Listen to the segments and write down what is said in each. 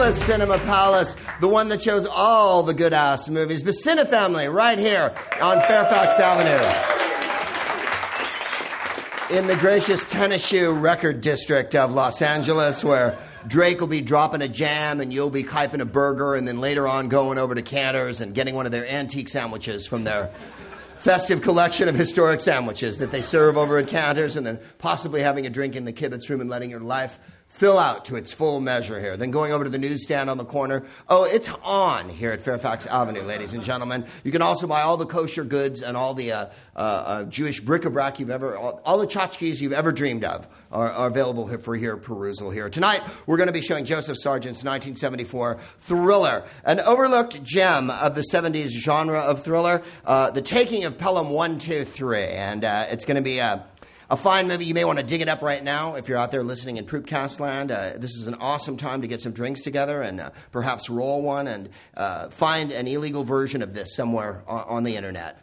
coolest cinema palace, the one that shows all the good-ass movies, the Cine Family, right here on Fairfax Avenue. In the gracious tennis shoe record district of Los Angeles, where Drake will be dropping a jam and you'll be hyping a burger and then later on going over to Cantor's and getting one of their antique sandwiches from their festive collection of historic sandwiches that they serve over at Cantor's, and then possibly having a drink in the Kibitz Room and letting your life fill out to its full measure here. Then going over to the newsstand on the corner. Oh, it's on here at Fairfax Avenue, ladies and gentlemen. You can also buy all the kosher goods and all the Jewish bric-a-brac you've ever, all the tchotchkes you've ever dreamed of are available for your perusal here. Tonight, we're going to be showing Joseph Sargent's 1974 thriller, an overlooked gem of the 70s genre of thriller, The Taking of Pelham 1, 2, 3. And it's going to be a fine movie. You may want to dig it up right now if you're out there listening in Proopcast land. This is an awesome time to get some drinks together and perhaps roll one and find an illegal version of this somewhere on the internet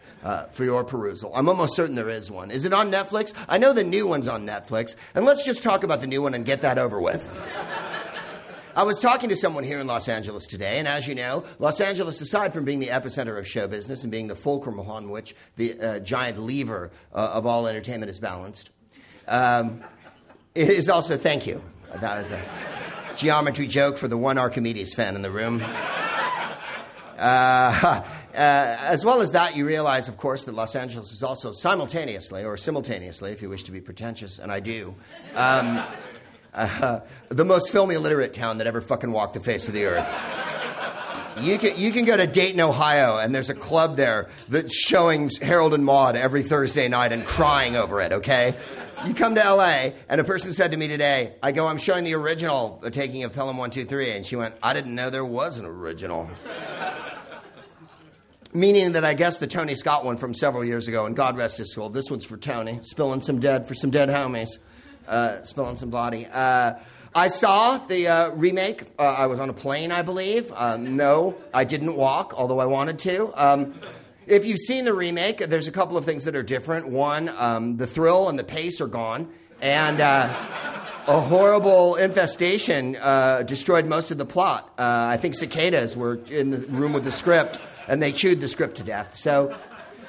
for your perusal. I'm almost certain there is one. Is it on Netflix? I know the new one's on Netflix. And let's just talk about the new one and get that over with. I was talking to someone here in Los Angeles today, and as you know, Los Angeles, aside from being the epicenter of show business and being the fulcrum upon which the giant lever of all entertainment is balanced, it is also, thank you. That is a geometry joke for the one Archimedes fan in the room. As well as that, you realize, of course, that Los Angeles is also simultaneously, if you wish to be pretentious, and I do, the most film illiterate town that ever fucking walked the face of the earth. You can go to Dayton, Ohio, and there's a club there that's showing Harold and Maude every Thursday night and crying over it, okay? You come to L.A., and a person said to me today, I go, I'm showing the original, The Taking of Pelham 1, 2, 3, and she went, I didn't know there was an original. Meaning that I guess the Tony Scott one from several years ago, and God rest his soul, this one's for Tony, spilling some dead for some dead homies. Spilling some body. I saw the remake. I was on a plane, I believe. No, I didn't walk, although I wanted to. If you've seen the remake, there's a couple of things that are different. One, the thrill and the pace are gone. And a horrible infestation destroyed most of the plot. I think cicadas were in the room with the script, and they chewed the script to death. So...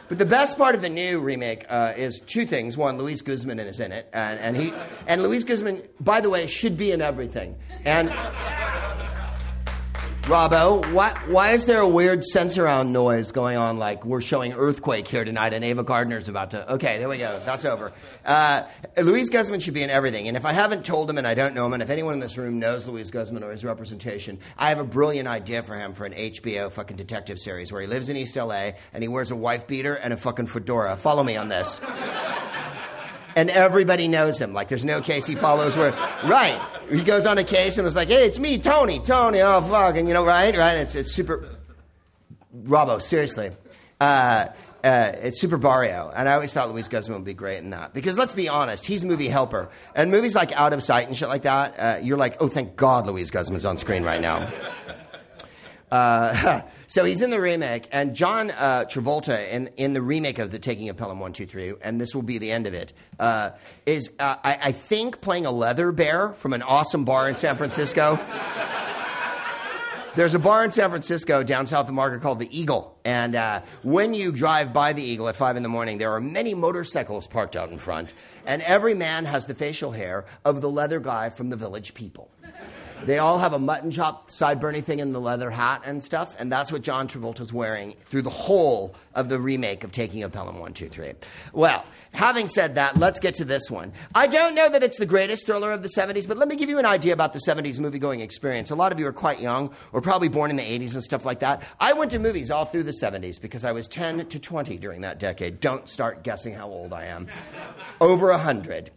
But the best part of the new remake is two things. One, Luis Guzmán is in it, and Luis Guzmán, by the way, should be in everything. And Robbo, why is there a weird sense-around noise going on? Like we're showing Earthquake here tonight, and Ava Gardner's about to. Okay, there we go. That's over. Luis Guzmán should be in everything. And if I haven't told him, and I don't know him, and if anyone in this room knows Luis Guzmán or his representation, I have a brilliant idea for him for an HBO fucking detective series where he lives in East LA and he wears a wife beater and a fucking fedora. Follow me on this. And everybody knows him. Like, there's no case he follows where... Right. He goes on a case and is like, hey, it's me, Tony, oh, fuck. And, you know, right? It's super... Robbo, seriously. It's Super Barrio. And I always thought Luis Guzmán would be great in that. Because let's be honest, he's movie helper. And movies like Out of Sight and shit like that, you're like, oh, thank God Luis Guzmán's on screen right now. So he's in the remake, and John Travolta in the remake of The Taking of Pelham 1, 2, 3, and this will be the end of it, is I think playing a leather bear from an awesome bar in San Francisco. There's a bar in San Francisco down south of Market called The Eagle, and when you drive by The Eagle at 5 a.m, there are many motorcycles parked out in front, and every man has the facial hair of the leather guy from The Village People. They all have a mutton chop sideburny thing in the leather hat and stuff, and that's what John Travolta's wearing through the whole of the remake of Taking of Pelham 1, 2, 3. Well, having said that, let's get to this one. I don't know that it's the greatest thriller of the 70s, but let me give you an idea about the 70s movie-going experience. A lot of you are quite young or probably born in the 80s and stuff like that. I went to movies all through the 70s because I was 10 to 20 during that decade. Don't start guessing how old I am. Over 100.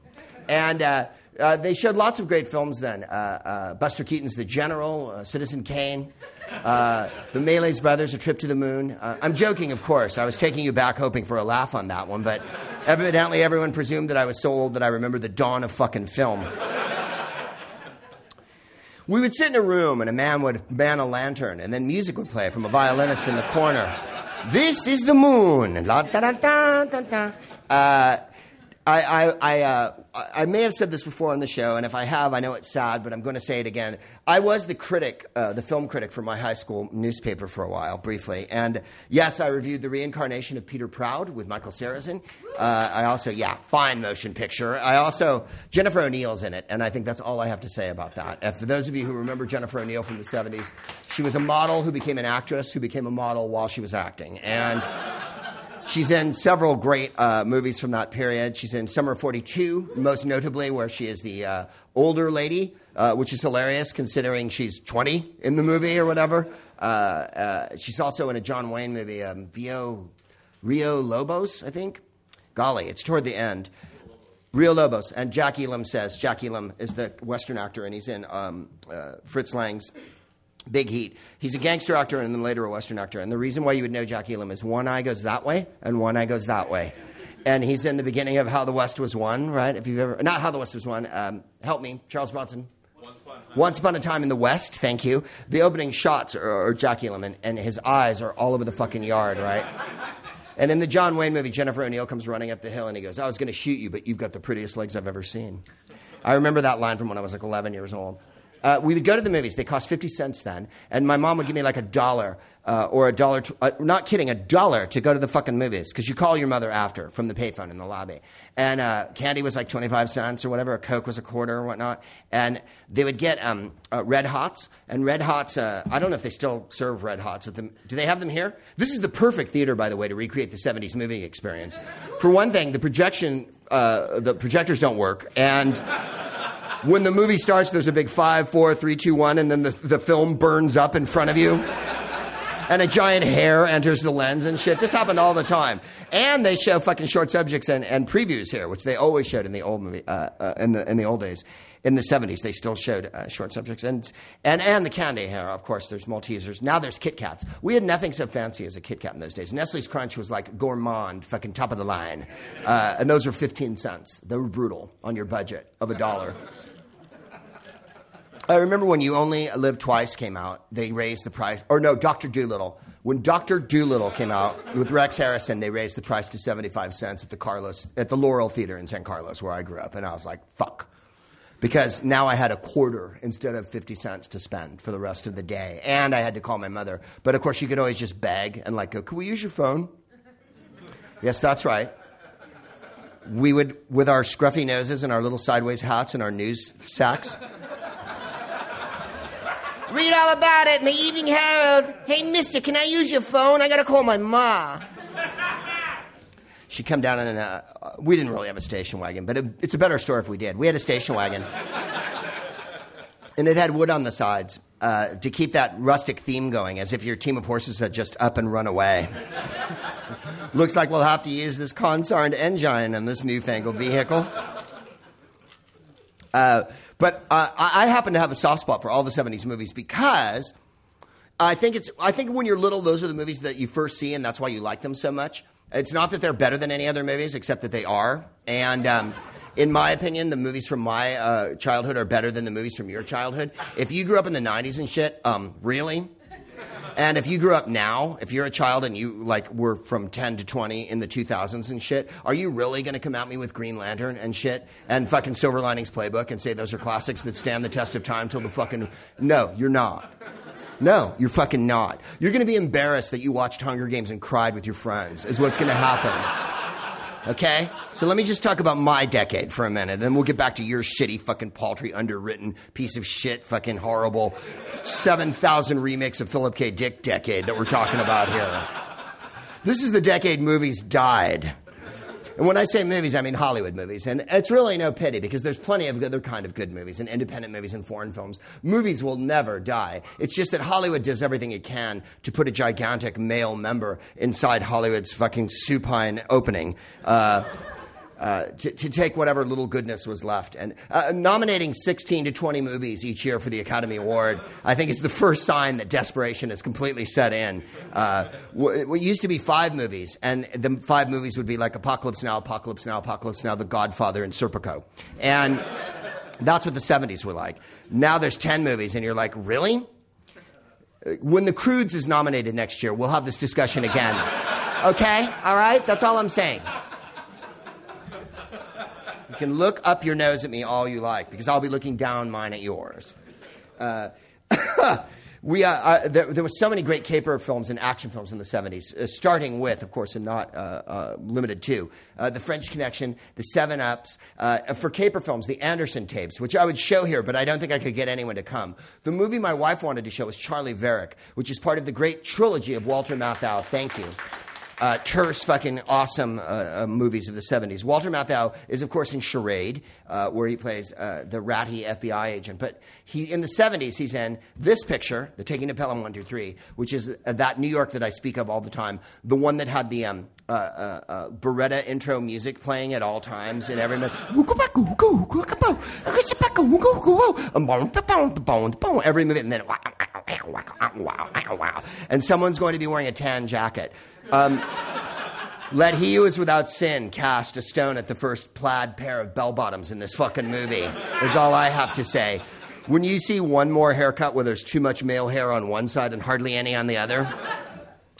And... they showed lots of great films then. Buster Keaton's The General, Citizen Kane, The Melee's Brothers, A Trip to the Moon. I'm joking, of course. I was taking you back hoping for a laugh on that one, but evidently everyone presumed that I was so old that I remembered the dawn of fucking film. We would sit in a room and a man would man a lantern and then music would play from a violinist in the corner. This is the moon. La, da, da, da, da, da. I may have said this before on the show, and if I have, I know it's sad, but I'm going to say it again. I was the critic, the film critic for my high school newspaper for a while, briefly. And yes, I reviewed The Reincarnation of Peter Proud with Michael Sarrazin. I also, fine motion picture. I also, Jennifer O'Neill's in it, and I think that's all I have to say about that. And for those of you who remember Jennifer O'Neill from the 70s, she was a model who became an actress, who became a model while she was acting. And... she's in several great movies from that period. She's in Summer of 42, most notably, where she is the older lady, which is hilarious considering she's 20 in the movie or whatever. She's also in a John Wayne movie, Rio Lobos, I think. Golly, it's toward the end. Rio Lobos. And Jack Elam says, Jack Elam is the Western actor, and he's in Fritz Lang's Big Heat. He's a gangster actor and then later a Western actor. And the reason why you would know Jack Elam is one eye goes that way and one eye goes that way. And he's in the beginning of How the West Was Won, right? If you've ever... not How the West Was Won. Help me. Charles Bronson. Once Upon a Time in the West. Thank you. The opening shots are Jack Elam, and his eyes are all over the fucking yard, right? And in the John Wayne movie, Jennifer O'Neill comes running up the hill and he goes, I was going to shoot you, but you've got the prettiest legs I've ever seen. I remember that line from when I was like 11 years old. We would go to the movies. They cost 50 cents then. And my mom would give me like $1 or $1. Not kidding, $1 to go to the fucking movies. Because you call your mother after from the payphone in the lobby. And candy was like 25 cents or whatever. A Coke was $0.25 or whatnot. And they would get Red Hots. And Red Hots, I don't know if they still serve Red Hots. Do they have them here? This is the perfect theater, by the way, to recreate the 70s movie experience. For one thing, the projectors don't work. And... when the movie starts, there's a big 5, 4, 3, 2, 1, and then the film burns up in front of you. And a giant hair enters the lens and shit. This happened all the time. And they show fucking short subjects and previews here, which they always showed in the old movie, in the old days. In the 70s, they still showed short subjects. And the candy here, of course. There's Maltesers. Now there's Kit Kats. We had nothing so fancy as a Kit Kat in those days. Nestle's Crunch was like gourmand, fucking top of the line. And those were 15 cents. They were brutal on your budget of $1. I remember when You Only Live Twice came out, they raised the price. Or no, Dr. Dolittle. When Dr. Dolittle came out with Rex Harrison, they raised the price to 75 cents at the Laurel Theater in San Carlos, where I grew up. And I was like, fuck. Because now I had $0.25 instead of 50 cents to spend for the rest of the day. And I had to call my mother. But of course, you could always just beg and like go, can we use your phone? Yes, that's right. We would, with our scruffy noses and our little sideways hats and our news sacks... read all about it in the Evening Herald. Hey, mister, can I use your phone? I got to call my ma. She'd come down in we didn't really have a station wagon, but it's a better story if we did. We had a station wagon. And it had wood on the sides to keep that rustic theme going, as if your team of horses had just up and run away. Looks like we'll have to use this consarned engine on this newfangled vehicle. But I happen to have a soft spot for all the 70s movies because I think when you're little, those are the movies that you first see, and that's why you like them so much. It's not that they're better than any other movies, except that they are. And in my opinion, the movies from my childhood are better than the movies from your childhood. If you grew up in the 90s and shit, really? And if you grew up now, if you're a child and you like were from 10 to 20 in the 2000s and shit, are you really going to come at me with Green Lantern and shit and fucking Silver Linings Playbook and say those are classics that stand the test of time till the fucking... No, you're not. No, you're fucking not. You're going to be embarrassed that you watched Hunger Games and cried with your friends is what's going to happen. Okay? So let me just talk about my decade for a minute, and then we'll get back to your shitty fucking paltry underwritten piece of shit fucking horrible 7,000 remix of Philip K. Dick decade that we're talking about here. This is the decade movies died. And when I say movies, I mean Hollywood movies. And it's really no pity because there's plenty of other kind of good movies and independent movies and foreign films. Movies will never die. It's just that Hollywood does everything it can to put a gigantic male member inside Hollywood's fucking supine opening to take whatever little goodness was left. And nominating 16 to 20 movies each year for the Academy Award, I think, is the first sign that desperation has completely set in. It used to be 5 movies, and the 5 movies would be like Apocalypse Now, Apocalypse Now, Apocalypse Now, The Godfather, and Serpico. And that's what the 70s were like. Now there's 10 movies, and you're like, really? When The Croods is nominated next year, we'll have this discussion again. Okay? All right? That's all I'm saying. can look up your nose at me all you like, because I'll be looking down mine at yours. There were so many great caper films and action films in the 70s, starting with, of course, and not limited to, The French Connection, The Seven Ups. For caper films, The Anderson Tapes, which I would show here, but I don't think I could get anyone to come. The movie my wife wanted to show was Charlie Varick, which is part of the great trilogy of Walter Matthau. Thank you. Terse, fucking awesome movies of the 70s. Walter Matthau is, of course, in Charade, where he plays the ratty FBI agent. But he, in the 70s, he's in this picture, The Taking of Pelham 1 2 3, which is that New York that I speak of all the time, the one that had the Beretta intro music playing at all times in every minute. Every minute, and then and someone's going to be wearing a tan jacket. Let he who is without sin cast a stone at the first plaid pair of bell-bottoms in this fucking movie, is all I have to say. When you see one more haircut where there's too much male hair on one side and hardly any on the other,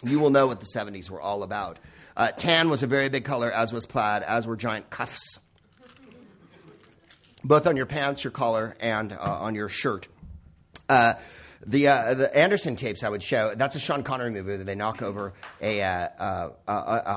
you will know what the 70s were all about. Tan was a very big color, as was plaid, as were giant cuffs. Both on your pants, your collar, and on your shirt. The Anderson Tapes I would show, that's a Sean Connery movie where they knock over a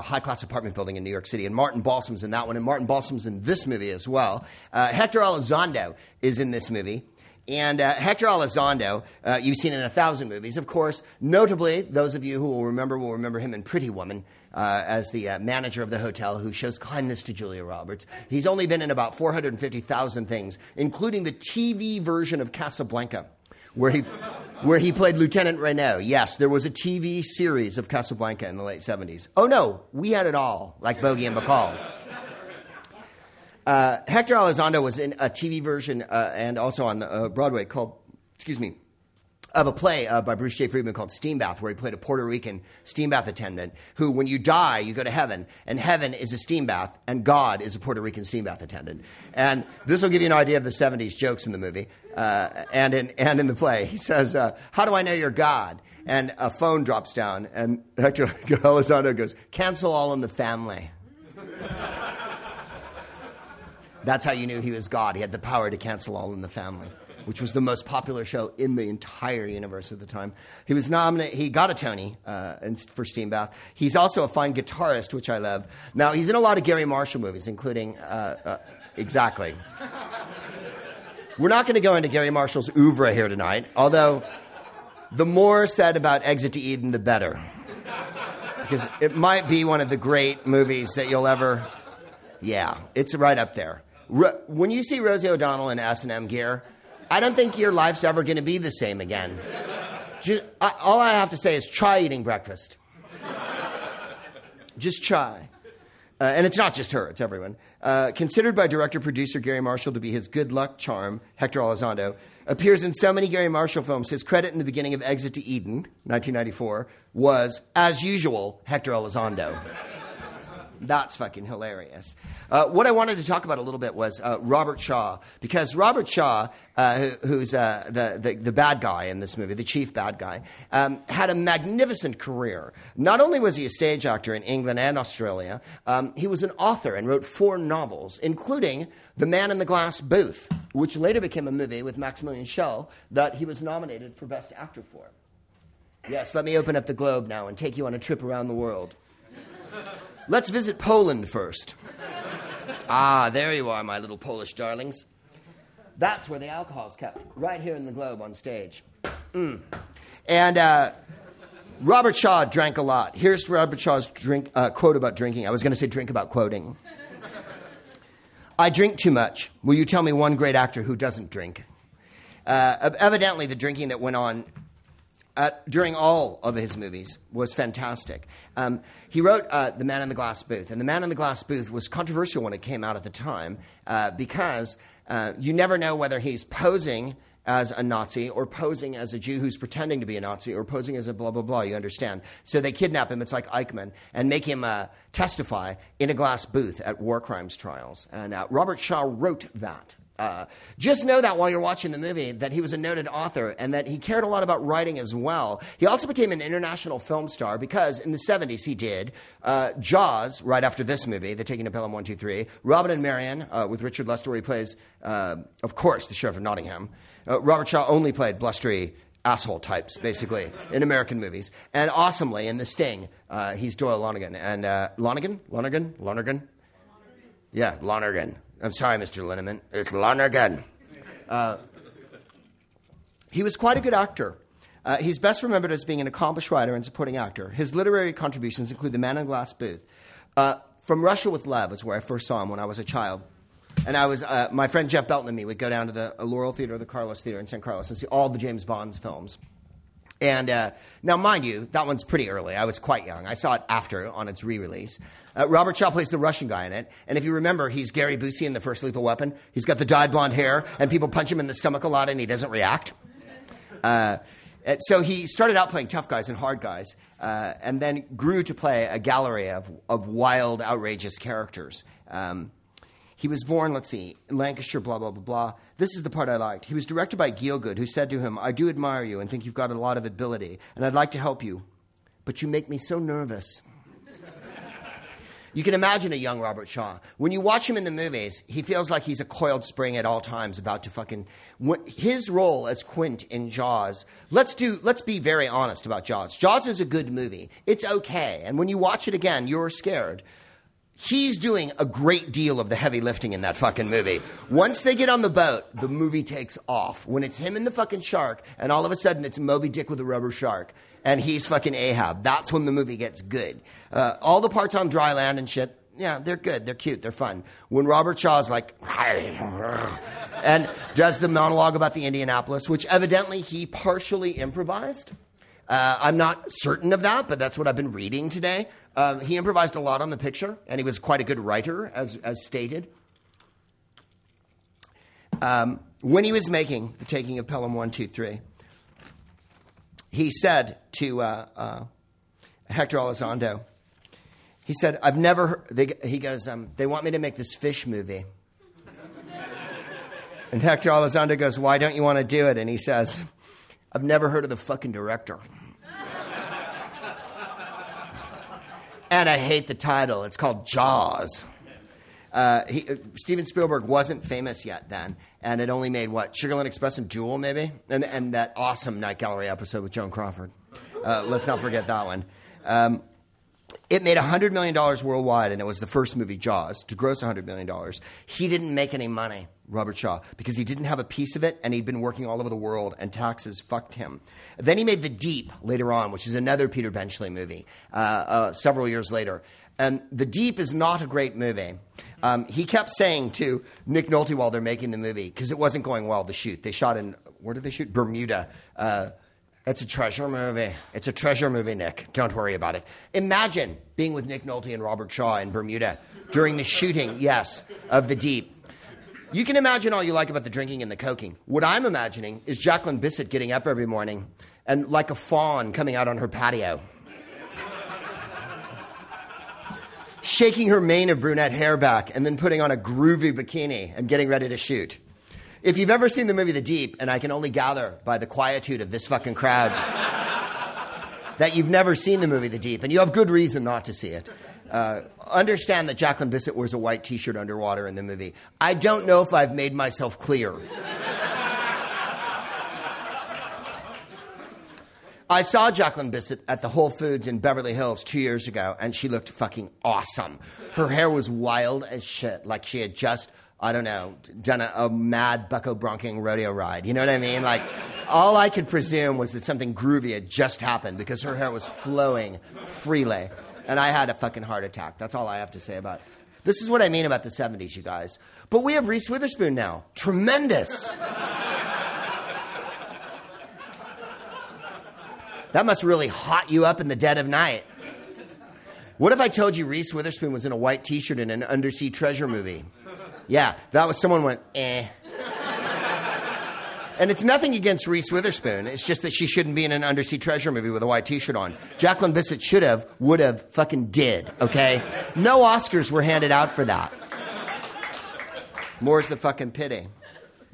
high-class apartment building in New York City. And Martin Balsam's in that one, and Martin Balsam's in this movie as well. Hector Elizondo is in this movie. And Hector Elizondo, you've seen in 1,000 movies, of course. Notably, those of you who will remember him in Pretty Woman as the manager of the hotel who shows kindness to Julia Roberts. He's only been in about 450,000 things, including the TV version of Casablanca, where he played Lieutenant Renault. Yes, there was a TV series of Casablanca in the late 70s. Oh, no, we had it all, like Bogey and Bacall. Hector Elizondo was in a TV version and also on the, Broadway called, of a play by Bruce J. Friedman called Steam Bath, where he played a Puerto Rican steam bath attendant who, when you die, you go to heaven, and heaven is a steam bath, and God is a Puerto Rican steam bath attendant. And this will give you an idea of the 70s jokes in the movie and in the play. He says, how do I know you're God? And a phone drops down, and Hector Elizondo goes, cancel All in the Family. That's how you knew he was God. He had the power to cancel All in the Family, which was the most popular show in the entire universe at the time. He was nominated. He got a Tony for Steam Bath. He's also a fine guitarist, which I love. Now, he's in a lot of Garry Marshall movies, including... exactly. We're not going to go into Garry Marshall's oeuvre here tonight, although the more said about Exit to Eden, the better. Because it might be one of the great movies that you'll ever... Yeah, it's right up there. When you see Rosie O'Donnell in S&M gear... I don't think your life's ever going to be the same again. All I have to say is try eating breakfast. Just try. And it's not just her, it's everyone. Considered by director-producer Garry Marshall to be his good luck charm, Hector Elizondo appears in so many Garry Marshall films. His credit in the beginning of Exit to Eden, 1994, was, as usual, Hector Elizondo. That's fucking hilarious. What I wanted to talk about a little bit was Robert Shaw, because Robert Shaw, who's the bad guy in this movie, the chief bad guy, had a magnificent career. Not only was he a stage actor in England and Australia, he was an author and wrote 4 novels, including The Man in the Glass Booth, which later became a movie with Maximilian Schell that he was nominated for Best Actor for. Yes, let me open up the globe now and take you on a trip around the world. Let's visit Poland first. Ah, there you are, my little Polish darlings. That's where the alcohol's kept, right here in the globe on stage. And Robert Shaw drank a lot. Here's Robert Shaw's quote about drinking. I was going to say drink about quoting. I drink too much. Will you tell me one great actor who doesn't drink? Evidently, the drinking that went on during all of his movies was fantastic. He wrote The Man in the Glass Booth, and The Man in the Glass Booth was controversial when it came out at the time because you never know whether he's posing as a Nazi or posing as a Jew who's pretending to be a Nazi or posing as a blah, blah, blah, you understand. So they kidnap him, it's like Eichmann, and make him testify in a glass booth at war crimes trials. And Robert Shaw wrote that Just know that while you're watching the movie, that he was a noted author and that he cared a lot about writing as well. He also became an international film star because in the 70s he did Jaws, right after this movie, The Taking of Pelham 1, 2, 3, Robin and Marion with Richard Lester, where he plays, of course, the Sheriff of Nottingham. Robert Shaw only played blustery asshole types, basically, in American movies. And awesomely, in The Sting, he's Doyle Lonergan. And Lonergan. I'm sorry, Mr. Linneman. It's Lonergan. He was quite a good actor. He's best remembered as being an accomplished writer and supporting actor. His literary contributions include The Man in the Glass Booth. From Russia with Love is where I first saw him when I was a child. And I was my friend Jeff Belton and me would go down to the Laurel Theater, the Carlos Theater in San Carlos, and see all the James Bond films. And now, mind you, that one's pretty early. I was quite young. I saw it after on its re-release. Robert Shaw plays the Russian guy in it. And if you remember, he's Gary Busey in the first Lethal Weapon. He's got the dyed blonde hair, and people punch him in the stomach a lot, and he doesn't react. So he started out playing tough guys and hard guys, and then grew to play a gallery of wild, outrageous characters. He was born, let's see, in Lancashire, blah, blah, blah, blah. This is the part I liked. He was directed by Gielgud, who said to him, "I do admire you and think you've got a lot of ability, and I'd like to help you, but you make me so nervous." You can imagine a young Robert Shaw. When you watch him in the movies, he feels like he's a coiled spring at all times about to fucking... His role as Quint in Jaws... Let's be very honest about Jaws. Jaws is a good movie. It's okay. And when you watch it again, you're scared. He's doing a great deal of the heavy lifting in that fucking movie. Once they get on the boat, the movie takes off. When it's him and the fucking shark, and all of a sudden it's Moby Dick with a rubber shark, and he's fucking Ahab. That's when the movie gets good. All the parts on dry land and shit, yeah, they're good. They're cute. They're fun. When Robert Shaw's like, and does the monologue about the Indianapolis, which evidently he partially improvised. I'm not certain of that, but that's what I've been reading today. He improvised a lot on the picture, and he was quite a good writer, as stated. When he was making The Taking of Pelham 1, 2, 3, he said to Hector Elizondo, he said, "I've never heard," he goes, "they want me to make this fish movie." And Hector Elizondo goes, "Why don't you want to do it?" And he says, "I've never heard of the fucking director. And I hate the title. It's called Jaws." Steven Spielberg wasn't famous yet then, and it only made, what, Sugarland Express and Jewel, maybe? And that awesome Night Gallery episode with Joan Crawford. Let's not forget that one. It made $100 million worldwide, and it was the first movie, Jaws, to gross $100 million. He didn't make any money, Robert Shaw, because he didn't have a piece of it, and he'd been working all over the world, and taxes fucked him. Then he made The Deep later on, which is another Peter Benchley movie, several years later. And The Deep is not a great movie. He kept saying to Nick Nolte while they're making the movie, because it wasn't going well to shoot. They shot in, where did they shoot? Bermuda. It's a treasure movie. It's a treasure movie, Nick. Don't worry about it. Imagine being with Nick Nolte and Robert Shaw in Bermuda during the shooting, yes, of The Deep. You can imagine all you like about the drinking and the coking. What I'm imagining is Jacqueline Bissett getting up every morning and like a fawn coming out on her patio, shaking her mane of brunette hair back and then putting on a groovy bikini and getting ready to shoot. If you've ever seen the movie The Deep, and I can only gather by the quietude of this fucking crowd that you've never seen the movie The Deep, and you have good reason not to see it. Understand that Jacqueline Bissett wears a white T-shirt underwater in the movie. I don't know if I've made myself clear. I saw Jacqueline Bissett at the Whole Foods in Beverly Hills 2 years ago, and she looked fucking awesome. Her hair was wild as shit, like she had just, I don't know, done a mad bucko bronking rodeo ride. You know what I mean? Like, all I could presume was that something groovy had just happened because her hair was flowing freely. And I had a fucking heart attack. That's all I have to say about it. This is what I mean about the 70s, you guys. But we have Reese Witherspoon now. Tremendous. That must really hot you up in the dead of night. What if I told you Reese Witherspoon was in a white T-shirt in an undersea treasure movie? Yeah, that was, someone went, eh. And it's nothing against Reese Witherspoon. It's just that she shouldn't be in an undersea treasure movie with a white T-shirt on. Jacqueline Bissett should have, would have, fucking did, okay? No Oscars were handed out for that. More's the fucking pity.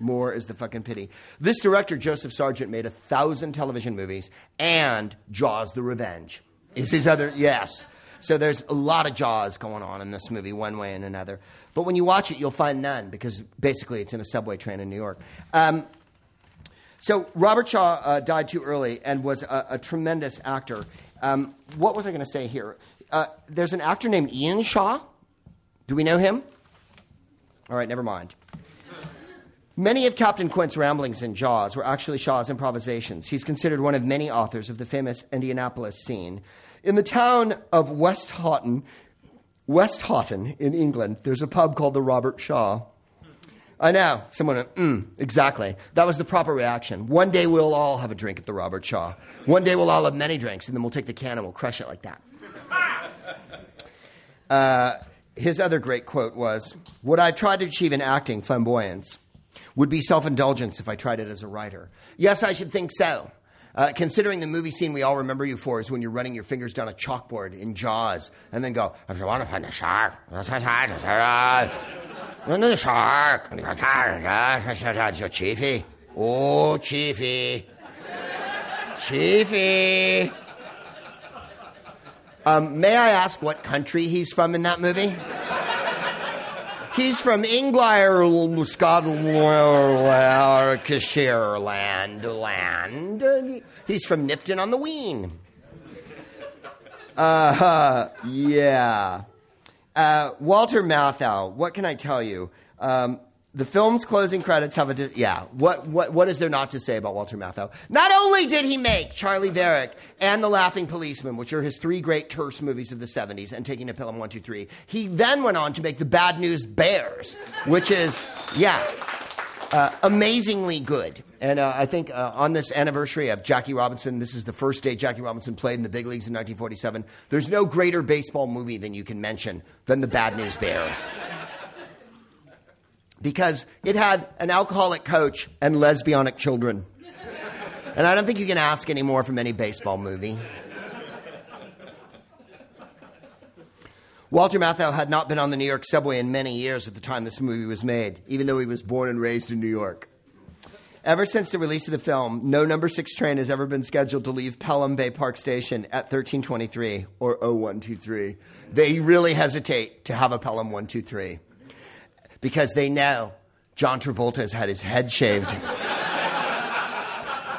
more is the fucking pity. This director, Joseph Sargent, made 1,000 television movies, and Jaws the Revenge is his other, yes. So there's a lot of Jaws going on in this movie one way and another. But when you watch it, you'll find none because basically it's in a subway train in New York. So Robert Shaw died too early and was a tremendous actor. What was I going to say here? There's an actor named Ian Shaw. Do we know him? All right, never mind. Many of Captain Quint's ramblings in Jaws were actually Shaw's improvisations. He's considered one of many authors of the famous Indianapolis scene. In the town of West Houghton in England, there's a pub called the Robert Shaw. I know. Someone went, exactly. That was the proper reaction. One day we'll all have a drink at the Robert Shaw. One day we'll all have many drinks, and then we'll take the can and we'll crush it like that. His other great quote was, "What I've tried to achieve in acting, flamboyance, would be self-indulgence if I tried it as a writer." Yes, I should think so. Considering the movie scene we all remember you for is when you're running your fingers down a chalkboard in Jaws and then go, "If you want to find a shark, another shark, it's your chiefy. Oh, chiefy. Chiefy." May I ask what country he's from in that movie? He's from England, Scotland, Cheshire land. He's from Nipton on the Ween. Yeah. Walter Matthau, what can I tell you? The film's closing credits have a... What is there not to say about Walter Matthau? Not only did he make Charlie Varick and The Laughing Policeman, which are his three great terse movies of the 70s, and Taking of Pelham 1, 2, 3, he then went on to make The Bad News Bears, which is, amazingly good. And I think on this anniversary of Jackie Robinson, this is the first day Jackie Robinson played in the big leagues in 1947. There's no greater baseball movie than you can mention than The Bad News Bears. Because it had an alcoholic coach and lesbianic children. And I don't think you can ask any more from any baseball movie. Walter Matthau had not been on the New York subway in many years at the time this movie was made, even though he was born and raised in New York. Ever since the release of the film, no number 6 train has ever been scheduled to leave Pelham Bay Park Station at 1323 or 0123. They really hesitate to have a Pelham 1, 2, 3. Because they know John Travolta has had his head shaved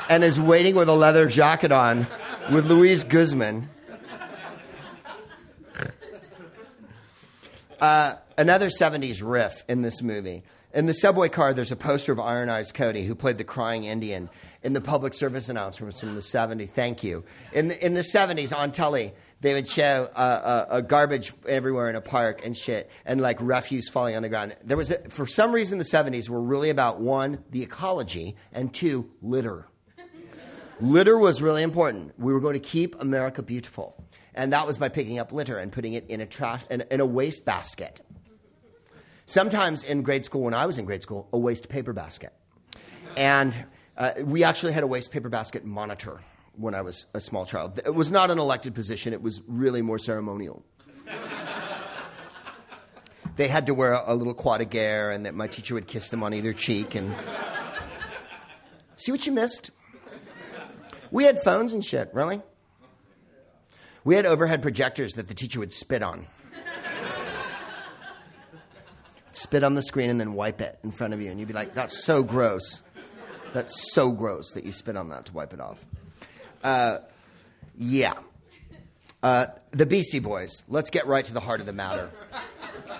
and is waiting with a leather jacket on with Luis Guzmán. Another 70s riff in this movie. In the subway car, there's a poster of Iron Eyes Cody, who played the crying Indian in the public service announcements from the 70s. Thank you. In the 70s, on telly, they would show garbage everywhere in a park and shit, and like refuse falling on the ground. There was, for some reason, the 70s were really about, 1, the ecology, and 2, litter. Litter was really important. We were going to keep America beautiful, and that was by picking up litter and putting it in a trash in a waste basket. Sometimes in grade school, when I was in grade school, a waste paper basket, and we actually had a waste paper basket monitor. When I was a small child. It was not an elected position. It was really more ceremonial. They had to wear a little croix de guerre, and that my teacher would kiss them on either cheek. And see what you missed? We had phones and shit, really. We had overhead projectors that the teacher would spit on. Spit on the screen and then wipe it in front of you. And you'd be like, that's so gross. That's so gross that you spit on that to wipe it off. The Beastie Boys. Let's get right to the heart of the matter.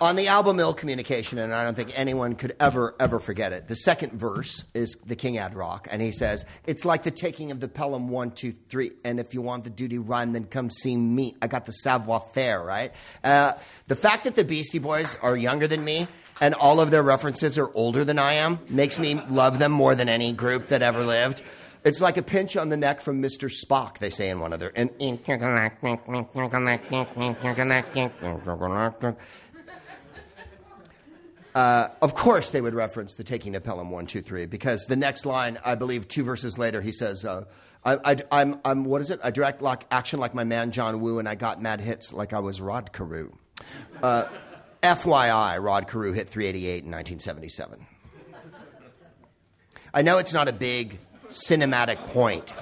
On the album Ill Communication, and I don't think anyone could ever forget it, the second verse is the King Ad Rock, and he says, "It's like the taking of the Pelham 1, 2, 3, and if you want the duty rhyme, then come see me. I got the savoir-faire," right? The fact that the Beastie Boys are younger than me and all of their references are older than I am makes me love them more than any group that ever lived. It's like a pinch on the neck from Mr. Spock, they say in one of their... of course they would reference the Taking of Pelham 1, 2, 3, because the next line, I believe 2 verses later, he says, I'm what is it? I direct action like my man John Woo, and I got mad hits like I was Rod Carew. FYI, Rod Carew hit 388 in 1977. I know it's not a big cinematic point.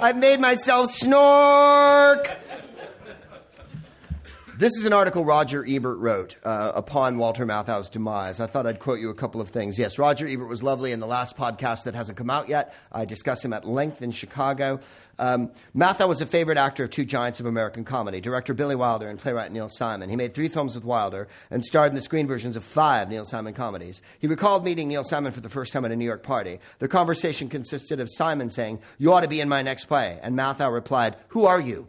I've made myself snork. This is an article Roger Ebert wrote upon Walter Matthau's demise. I thought I'd quote you a couple of things. Yes, Roger Ebert was lovely in the last podcast that hasn't come out yet. I discuss him at length in Chicago. Matthau was a favorite actor of two giants of American comedy, director Billy Wilder and playwright Neil Simon. He made 3 films with Wilder and starred in the screen versions of 5 Neil Simon comedies. He recalled meeting Neil Simon for the first time at a New York party. Their conversation consisted of Simon saying, "You ought to be in my next play." And Matthau replied, "Who are you?"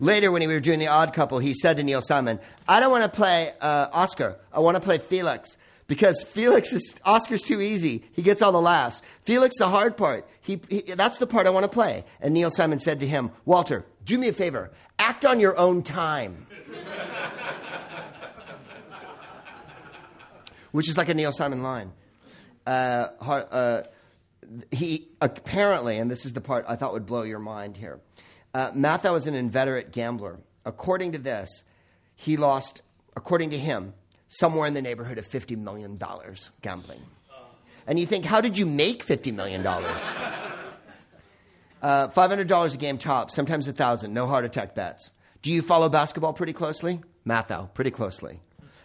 Later, when we were doing The Odd Couple, he said to Neil Simon, "I don't want to play Oscar. I want to play Felix, because Oscar's too easy. He gets all the laughs. Felix, the hard part. That's the part I want to play." And Neil Simon said to him, "Walter, do me a favor. Act on your own time." Which is like a Neil Simon line. He apparently, and this is the part I thought would blow your mind here, Matthau was an inveterate gambler. According to this, he lost, according to him, somewhere in the neighborhood of $50 million gambling. And you think, how did you make $50 million? $500 a game top, sometimes $1,000, no heart attack bets. Do you follow basketball pretty closely? Matthau, pretty closely.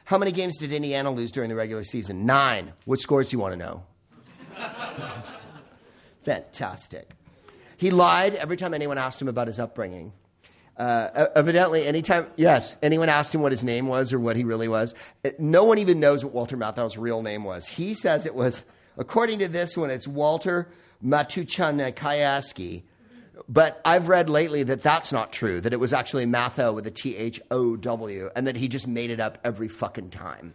How many games did Indiana lose during the regular season? 9. What scores do you want to know? Fantastic. He lied every time anyone asked him about his upbringing. Evidently, anyone asked him what his name was or what he really was, no one even knows what Walter Matthau's real name was. He says it was, according to this one, it's Walter Matuchanakayaski. But I've read lately that that's not true, that it was actually Matthau with a Thow, and that he just made it up every fucking time.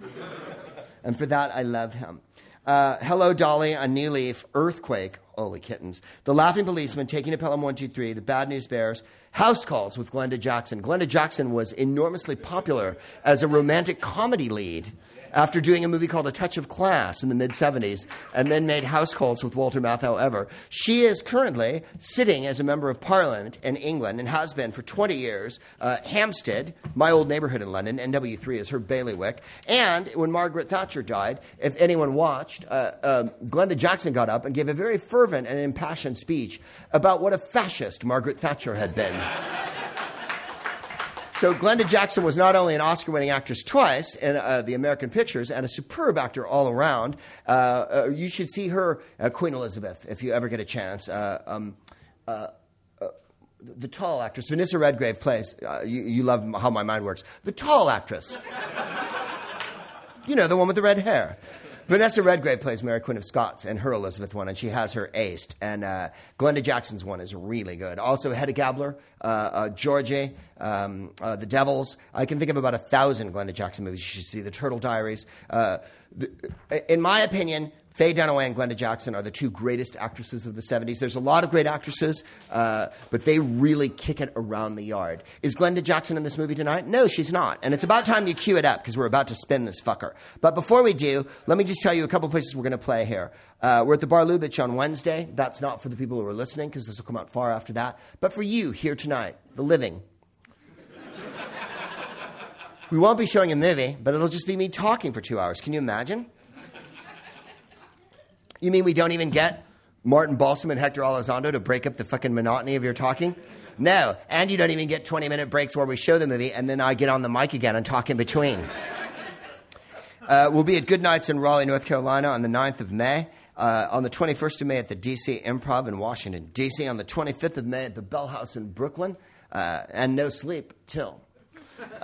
And for that, I love him. Hello, Dolly, a New Leaf, Earthquake, holy kittens, The Laughing Policeman, Taking of Pelham 1 2 3, The Bad News Bears, House Calls with Glenda Jackson. Glenda Jackson was enormously popular as a romantic comedy lead after doing a movie called A Touch of Class in the mid-'70s, and then made House Calls with Walter Matthau ever. She is currently sitting as a member of Parliament in England and has been for 20 years. Hampstead, my old neighborhood in London, NW3 is her bailiwick. And when Margaret Thatcher died, if anyone watched, Glenda Jackson got up and gave a very fervent and impassioned speech about what a fascist Margaret Thatcher had been. So Glenda Jackson was not only an Oscar-winning actress twice in the American Pictures and a superb actor all around. You should see her, Queen Elizabeth, if you ever get a chance. The tall actress, Vanessa Redgrave plays, you love how my mind works, the tall actress. You know, the one with the red hair. Vanessa Redgrave plays Mary Queen of Scots in her Elizabeth one, and she has her aced. And Glenda Jackson's one is really good. Also, Hedda Gabler, Georgie, The Devils. I can think of about 1,000 Glenda Jackson movies. You should see The Turtle Diaries. In my opinion, Faye Dunaway and Glenda Jackson are the two greatest actresses of the 70s. There's a lot of great actresses, but they really kick it around the yard. Is Glenda Jackson in this movie tonight? No, she's not. And it's about time you cue it up, because we're about to spin this fucker. But before we do, let me just tell you a couple places we're going to play here. We're at the Bar Lubitsch on Wednesday. That's not for the people who are listening, because this will come out far after that. But for you here tonight, the living. We won't be showing a movie, but it'll just be me talking for 2 hours. Can you imagine? You mean we don't even get Martin Balsam and Hector Elizondo to break up the fucking monotony of your talking? No. And you don't even get 20-minute breaks where we show the movie and then I get on the mic again and talk in between. We'll be at Good Nights in Raleigh, North Carolina on the 9th of May. On the 21st of May at the D.C. Improv in Washington, D.C. On the 25th of May at the Bell House in Brooklyn. And no sleep till.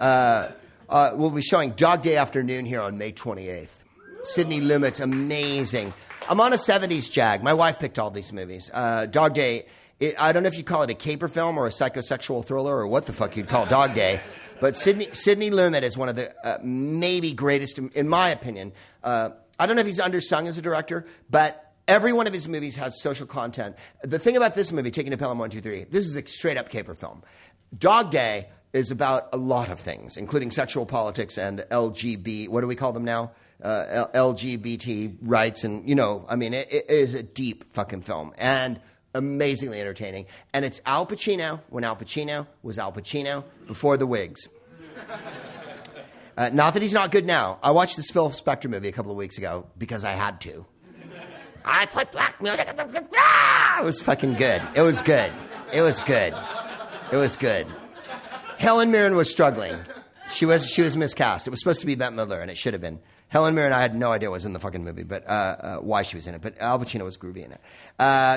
We'll be showing Dog Day Afternoon here on May 28th. Sidney Lumet's amazing. I'm on a 70s jag. My wife picked all these movies. Dog Day, I don't know if you'd call it a caper film or a psychosexual thriller or what the fuck you'd call Dog Day, but Sidney Lumet is one of the maybe greatest, in my opinion. I don't know if he's undersung as a director, but every one of his movies has social content. The thing about this movie, Taking of Pelham 1 2 3, this is a straight-up caper film. Dog Day is about a lot of things, including sexual politics and LGBT, what do we call them now? LGBT rights, and, you know, I mean, it is a deep fucking film and amazingly entertaining. And it's Al Pacino when Al Pacino was Al Pacino before the wigs. Not that he's not good now. I watched this Phil Spector movie a couple of weeks ago because I had to. I put black music. It was fucking good. It was good. It was good. It was good. Helen Mirren was struggling. She was miscast. It was supposed to be Bette Midler, and it should have been. Helen Mirren, I had no idea was in the fucking movie, but why she was in it. But Al Pacino was groovy in it.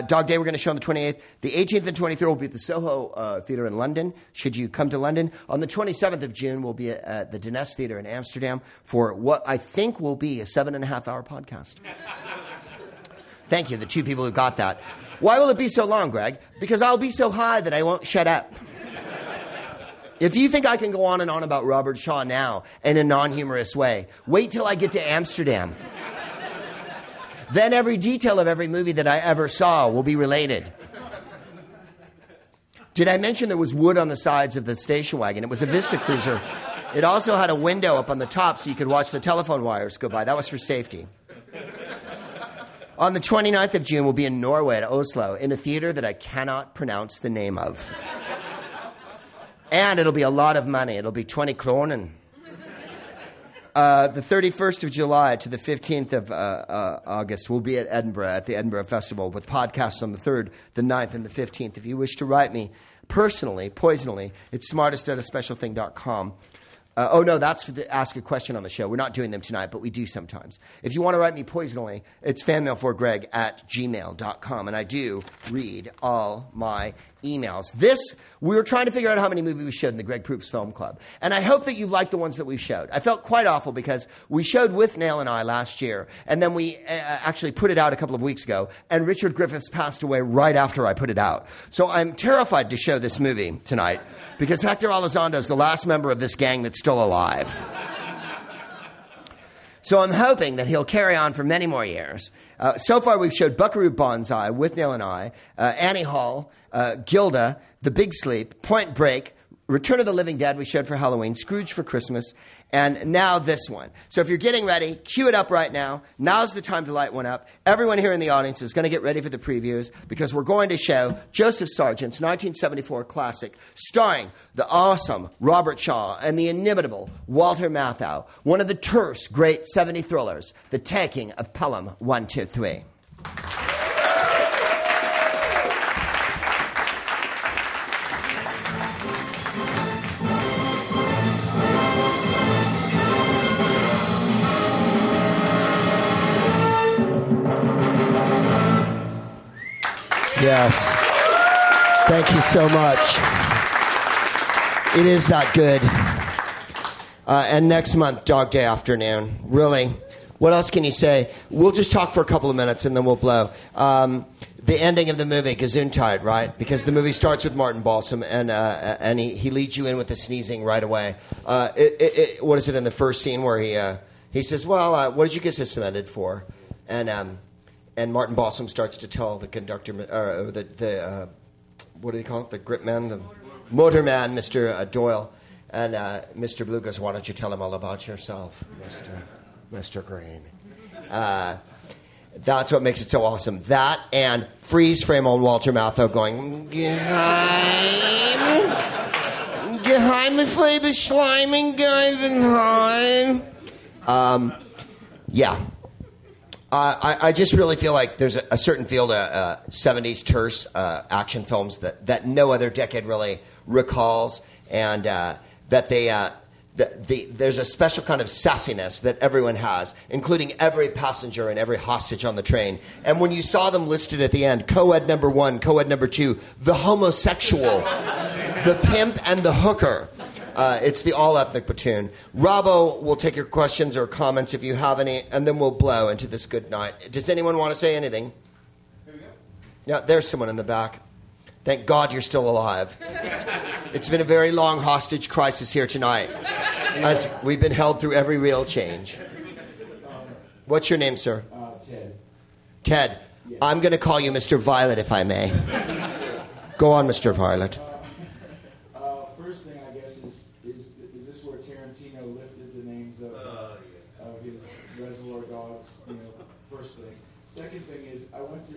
Dog Day, we're going to show on the 28th. The 18th and 23rd will be at the Soho Theater in London, should you come to London. On the 27th of June, we'll be at the Dines Theater in Amsterdam for what I think will be a 7.5-hour podcast. Thank you, the two people who got that. Why will it be so long, Greg? Because I'll be so high that I won't shut up. If you think I can go on and on about Robert Shaw now in a non-humorous way, wait till I get to Amsterdam. Then every detail of every movie that I ever saw will be related. Did I mention there was wood on the sides of the station wagon? It was a Vista Cruiser. It also had a window up on the top so you could watch the telephone wires go by. That was for safety. On the 29th of June, we'll be in Norway at Oslo in a theater that I cannot pronounce the name of. And it'll be a lot of money. It'll be 20 kronen. The 31st of July to the 15th of August, we'll be at Edinburgh, at the Edinburgh Festival, with podcasts on the 3rd, the 9th, and the 15th. If you wish to write me personally, poisonally, it's smartest@aspecialthing.com. Oh, no, that's for the ask a question on the show. We're not doing them tonight, but we do sometimes. If you want to write me poisonally, it's fanmail4greg@gmail.com. And I do read all my emails. We were trying to figure out how many movies we showed in the Greg Proops Film Club. And I hope that you liked the ones that we showed. I felt quite awful because we showed With Nail and I last year. And then we actually put it out a couple of weeks ago. And Richard Griffiths passed away right after I put it out. So I'm terrified to show this movie tonight. Because Hector Elizondo is the last member of this gang that's still alive. So I'm hoping that he'll carry on for many more years. So far, we've showed Buckaroo Banzai, With Nail and I, Annie Hall, Gilda, The Big Sleep, Point Break, Return of the Living Dead we showed for Halloween, Scrooge for Christmas, and now this one. So if you're getting ready, cue it up right now. Now's the time to light one up. Everyone here in the audience is going to get ready for the previews because we're going to show Joseph Sargent's 1974 classic starring the awesome Robert Shaw and the inimitable Walter Matthau, one of the terse great 70 thrillers, The Taking of Pelham 1 2 3. Yes. Thank you so much. It is that good. And next month, Dog Day afternoon. Really. What else can you say? We'll just talk for a couple of minutes and then we'll blow. The ending of the movie, Gesundheit, right? Because the movie starts with Martin Balsam and he leads you in with the sneezing right away. What is it in the first scene where he says, well, what did you get suspended for? And Martin Balsam starts to tell the conductor, or the what do they call it? The grip man, the motorman, Mr. Doyle. And Mr. Blue goes, why don't you tell him all about yourself, Mr. Green? That's what makes it so awesome. That and freeze frame on Walter Matthau going, Geheimnisliebe Schleimen Geibenheim. Yeah. I just really feel like there's a certain field of 70s terse action films that no other decade really recalls, and that they there's a special kind of sassiness that everyone has, including every passenger and every hostage on the train. And when you saw them listed at the end, co-ed number 1, co-ed number 2, the homosexual, the pimp, and the hooker. It's the all-ethnic platoon. Robbo will take your questions or comments if you have any, and then we'll blow into this good night. Does anyone want to say anything? Here we go. Yeah, there's someone in the back. Thank God you're still alive. It's been a very long hostage crisis here tonight, as we've been held through every real change. What's your name, sir? Ted. Ted, yeah. I'm going to call you Mr. Violet, if I may. Go on, Mr. Violet.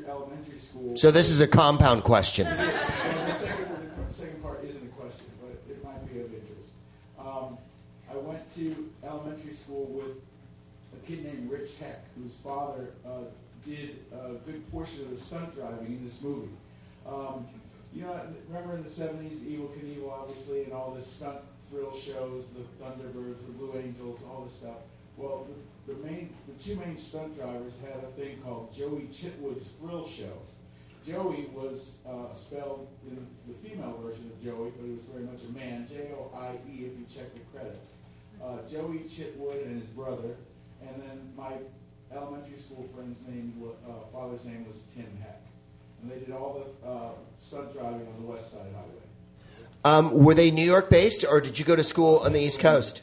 Elementary school So this is a compound question. The second part isn't a question, but it might be of interest. I went to elementary school with a kid named Rich Heck, whose father did a good portion of the stunt driving in this movie. You know, remember in the 70s, Evel Knievel, obviously, and all the stunt thrill shows, the Thunderbirds, the Blue Angels, all this stuff. Well, the two main stunt drivers had a thing called Joey Chitwood's Thrill Show. Joey was spelled in the female version of Joey, but he was very much a man, J-O-I-E, if you check the credits. Joey Chitwood and his brother, and then my elementary school friend's father's name was Tim Heck. And they did all the stunt driving on the West Side Highway. Were they New York-based, or did you go to school on the East Coast?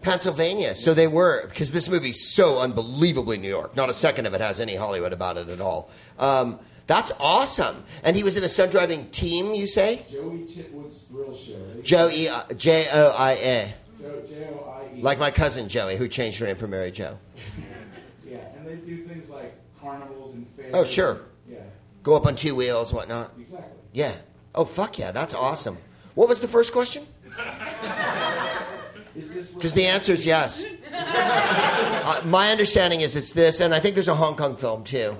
Pennsylvania. So they were, because this movie's so unbelievably New York. Not a second of it has any Hollywood about it at all. That's awesome. And he was in a stunt driving team, you say? Joey Chitwood's Thrill Show. Joey, J-O-I-A. J-O-I-E. Like my cousin Joey, who changed her name from Mary Jo. Yeah, and they do things like carnivals and fairs. Oh, sure. Yeah. Go up on two wheels, whatnot. Exactly. Yeah. Oh, fuck yeah, that's awesome. What was the first question? Because the answer is yes. My understanding is it's this, and I think there's a Hong Kong film, too,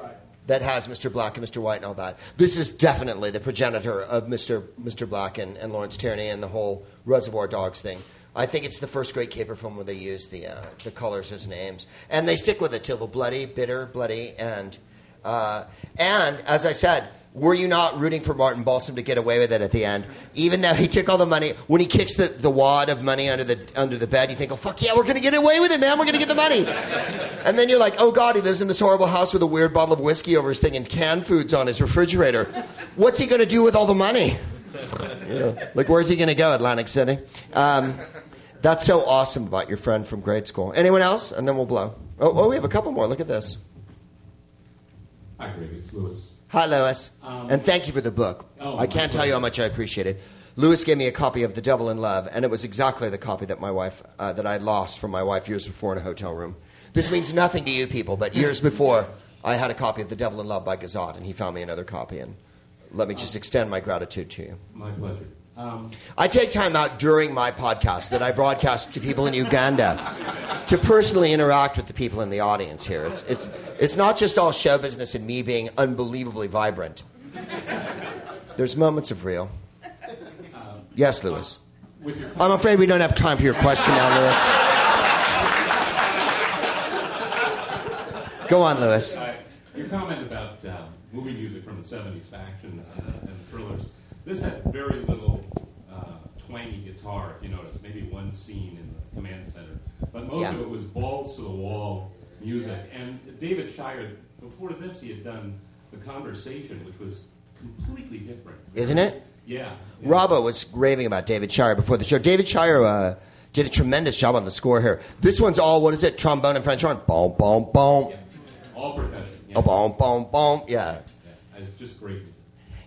that has Mr. Black and Mr. White and all that. This is definitely the progenitor of Mr. Black and Lawrence Tierney and the whole Reservoir Dogs thing. I think it's the first great caper film where they use the colors as names. And they stick with it till the bloody, bitter, bloody end. And, as I said, were you not rooting for Martin Balsam to get away with it at the end? Even though he took all the money, when he kicks the wad of money under the bed, you think, oh, fuck yeah, we're going to get away with it, man. We're going to get the money. And then you're like, oh, God, he lives in this horrible house with a weird bottle of whiskey over his thing and canned foods on his refrigerator. What's he going to do with all the money? Yeah. Like, where's he going to go, Atlantic City? That's so awesome about your friend from grade school. Anyone else? And then we'll blow. Oh, we have a couple more. Look at this. Hi, Greg. It's Lewis. Hi, Lewis, and thank you for the book. I can't tell you how much I appreciate it. Lewis gave me a copy of The Devil in Love, and it was exactly the copy that that I lost from my wife years before in a hotel room. This means nothing to you people, but years before, I had a copy of The Devil in Love by Gazzotti, and he found me another copy, and let me just extend my gratitude to you. My pleasure. I take time out during my podcast that I broadcast to people in Uganda to personally interact with the people in the audience here. It's not just all show business and me being unbelievably vibrant. There's moments of real. Yes, Lewis. I'm afraid we don't have time for your question now, Lewis. Go on, Lewis. Your comment about movie music from the 70s, factions and thrillers. This had very little twangy guitar, if you notice. Maybe one scene in the command center. But most of it was balls-to-the-wall music. And David Shire, before this, he had done The Conversation, which was completely different. Isn't it? Yeah. Robbo was raving about David Shire before the show. David Shire did a tremendous job on the score here. This one's all, what is it, trombone and French horn? Boom, boom, boom. Yeah. All percussion. Yeah. Oh, boom, boom, boom. Yeah. It's just great.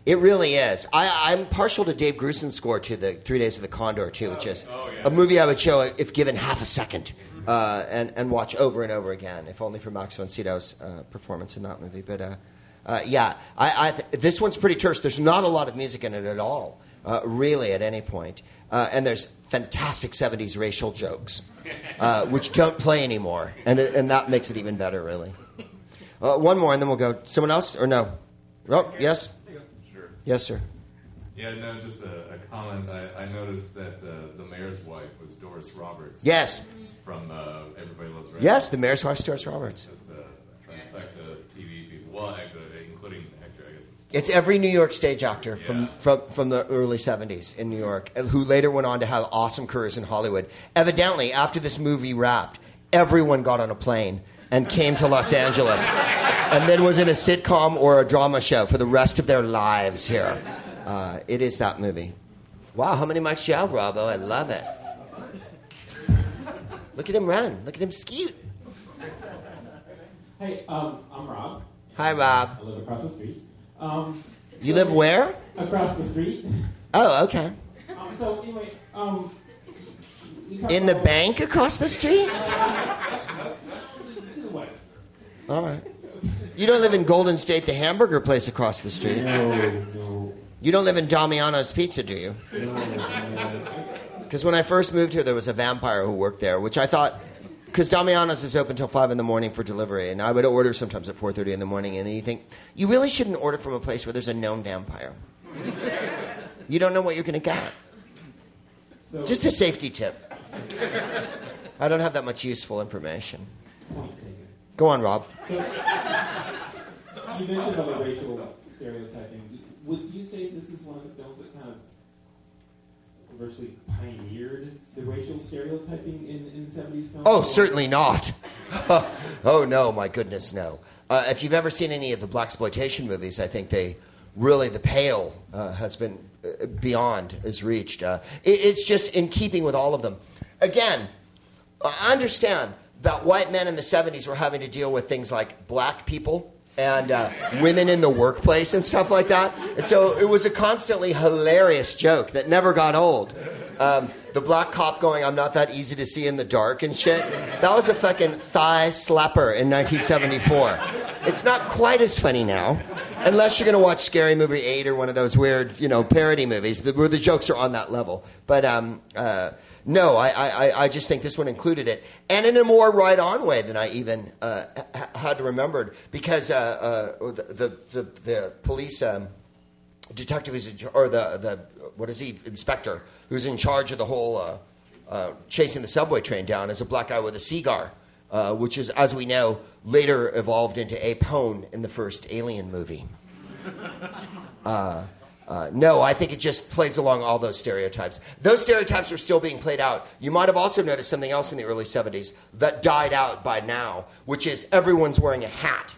It really is. I'm partial to Dave Grusin's score to the 3 Days of the Condor, too, which is a movie I would show if given half a second and watch over and over again, if only for Max von Sydow's performance in that movie. But, this one's pretty terse. There's not a lot of music in it at all, really, at any point. And there's fantastic 70s racial jokes, which don't play anymore, and that makes it even better, really. One more, and then we'll go. Someone else, or no? Oh, yes? Yes, sir. Yeah, no, just a comment. I noticed that the mayor's wife was Doris Roberts. Yes. From Everybody Loves Raymond. Yes, the mayor's wife's Doris Roberts. Just a trifecta of TV people, including Hector, I guess. It's every New York stage actor from the early 70s in New York, who later went on to have awesome careers in Hollywood. Evidently, after this movie wrapped, everyone got on a plane and came to Los Angeles, and then was in a sitcom or a drama show for the rest of their lives here. It is that movie. Wow, how many mics do you have, Robbo? I love it. Look at him run. Look at him skeet. Hey, I'm Rob. Hi, Rob. I live across the street. You live where? Across the street. Oh, okay. So, anyway, in the bank across the street? All right. You don't live in Golden State, the hamburger place across the street. No. You don't live in Damiano's Pizza, do you? No. Because when I first moved here, there was a vampire who worked there, which I thought... Because Damiano's is open till 5 in the morning for delivery, and I would order sometimes at 4:30 in the morning, and then you think, you really shouldn't order from a place where there's a known vampire. You don't know what you're going to get. So, just a safety tip. I don't have that much useful information. Go on, Rob. So, you mentioned about the racial stereotyping. Would you say this is one of the films that kind of virtually pioneered the racial stereotyping in 70s films? Oh, certainly not. Oh, no, my goodness, no. If you've ever seen any of the blaxploitation movies, I think they really, the pale has been beyond, is reached. It's just in keeping with all of them. Again, I understand that white men in the 70s were having to deal with things like black people and women in the workplace and stuff like that. And so it was a constantly hilarious joke that never got old. The black cop going, "I'm not that easy to see in the dark" and shit. That was a fucking thigh slapper in 1974. It's not quite as funny now, unless you're going to watch Scary Movie 8 or one of those weird, parody movies where the jokes are on that level. But no, I just think this one included it. And in a more right-on way than I even had remembered, because the police detective inspector who's in charge of the whole chasing the subway train down is a black guy with a cigar, which is, as we know, later evolved into Ape Hone in the first Alien movie. No, I think it just plays along all those stereotypes. Those stereotypes are still being played out. You might have also noticed something else in the early 70s that died out by now, which is everyone's wearing a hat.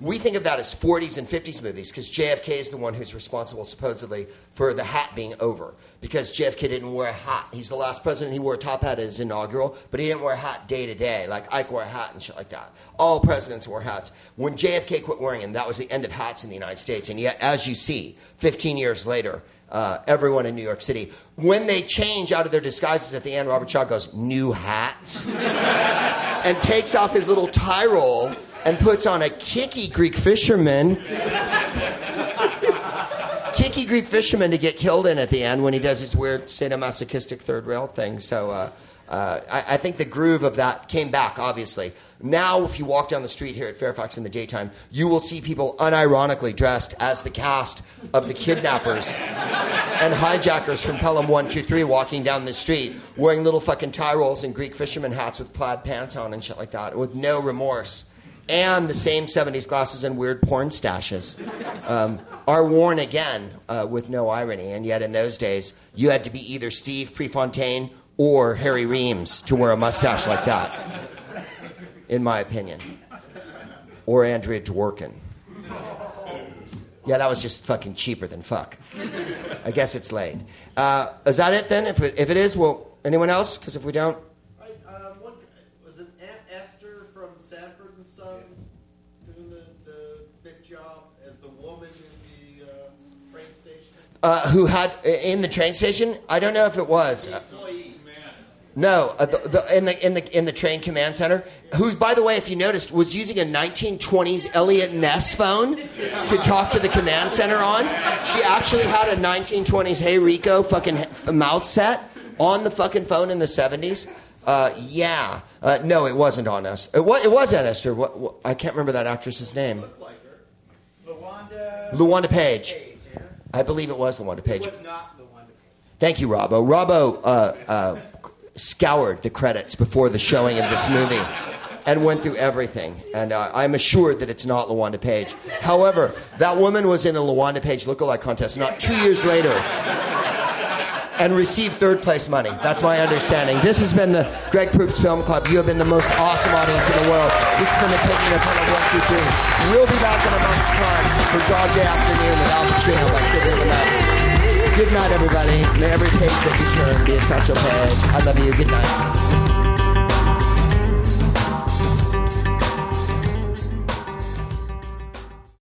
We think of that as 40s and 50s movies because JFK is the one who's responsible, supposedly, for the hat being over because JFK didn't wear a hat. He's the last president. He wore a top hat at his inaugural, but he didn't wear a hat day to day. Like Ike wore a hat and shit like that. All presidents wore hats. When JFK quit wearing them, that was the end of hats in the United States. And yet, as you see, 15 years later, everyone in New York City, when they change out of their disguises at the end, Robert Shaw goes, "New hats," and takes off his little tie roll and puts on a kicky Greek fisherman. Kicky Greek fisherman to get killed in at the end when he does his weird sadomasochistic third rail thing. So I think the groove of that came back, obviously. Now, if you walk down the street here at Fairfax in the daytime, you will see people unironically dressed as the cast of the kidnappers and hijackers from Pelham 1 2 3 walking down the street wearing little fucking tie rolls and Greek fisherman hats with plaid pants on and shit like that with no remorse. And the same 70s glasses and weird porn stashes are worn again with no irony. And yet in those days, you had to be either Steve Prefontaine or Harry Reams to wear a mustache like that, in my opinion. Or Andrea Dworkin. Yeah, that was just fucking cheaper than fuck. I guess it's late. Is that it then? If it is, well, anyone else? Because if we don't... Who had in the train station? I don't know if it was. No, in the train command center. Who, by the way, if you noticed, was using a 1920s Elliot Ness phone to talk to the command center on. She actually had a 1920s Hey Rico fucking mouth set on the fucking phone in the 70s. Yeah. No, it wasn't on us. It was on Esther. What, I can't remember that actress's name. Luanda Page. I believe it was Luanda Page. It was not Luanda Page. Thank you, Robbo. Robbo scoured the credits before the showing of this movie and went through everything. And I'm assured that it's not Luanda Page. However, that woman was in a Luanda Page lookalike contest not 2 years later and received third place money. That's my understanding. This has been the Greg Proops Film Club. You have been the most awesome audience in the world. This has been The Taking of Pelham 1 2 3. We'll be back in a month's time for Dog Day Afternoon with Al Pacino by Sidney Lumet. Good night, everybody. May every page that you turn be a satchel page. I love you. Good night.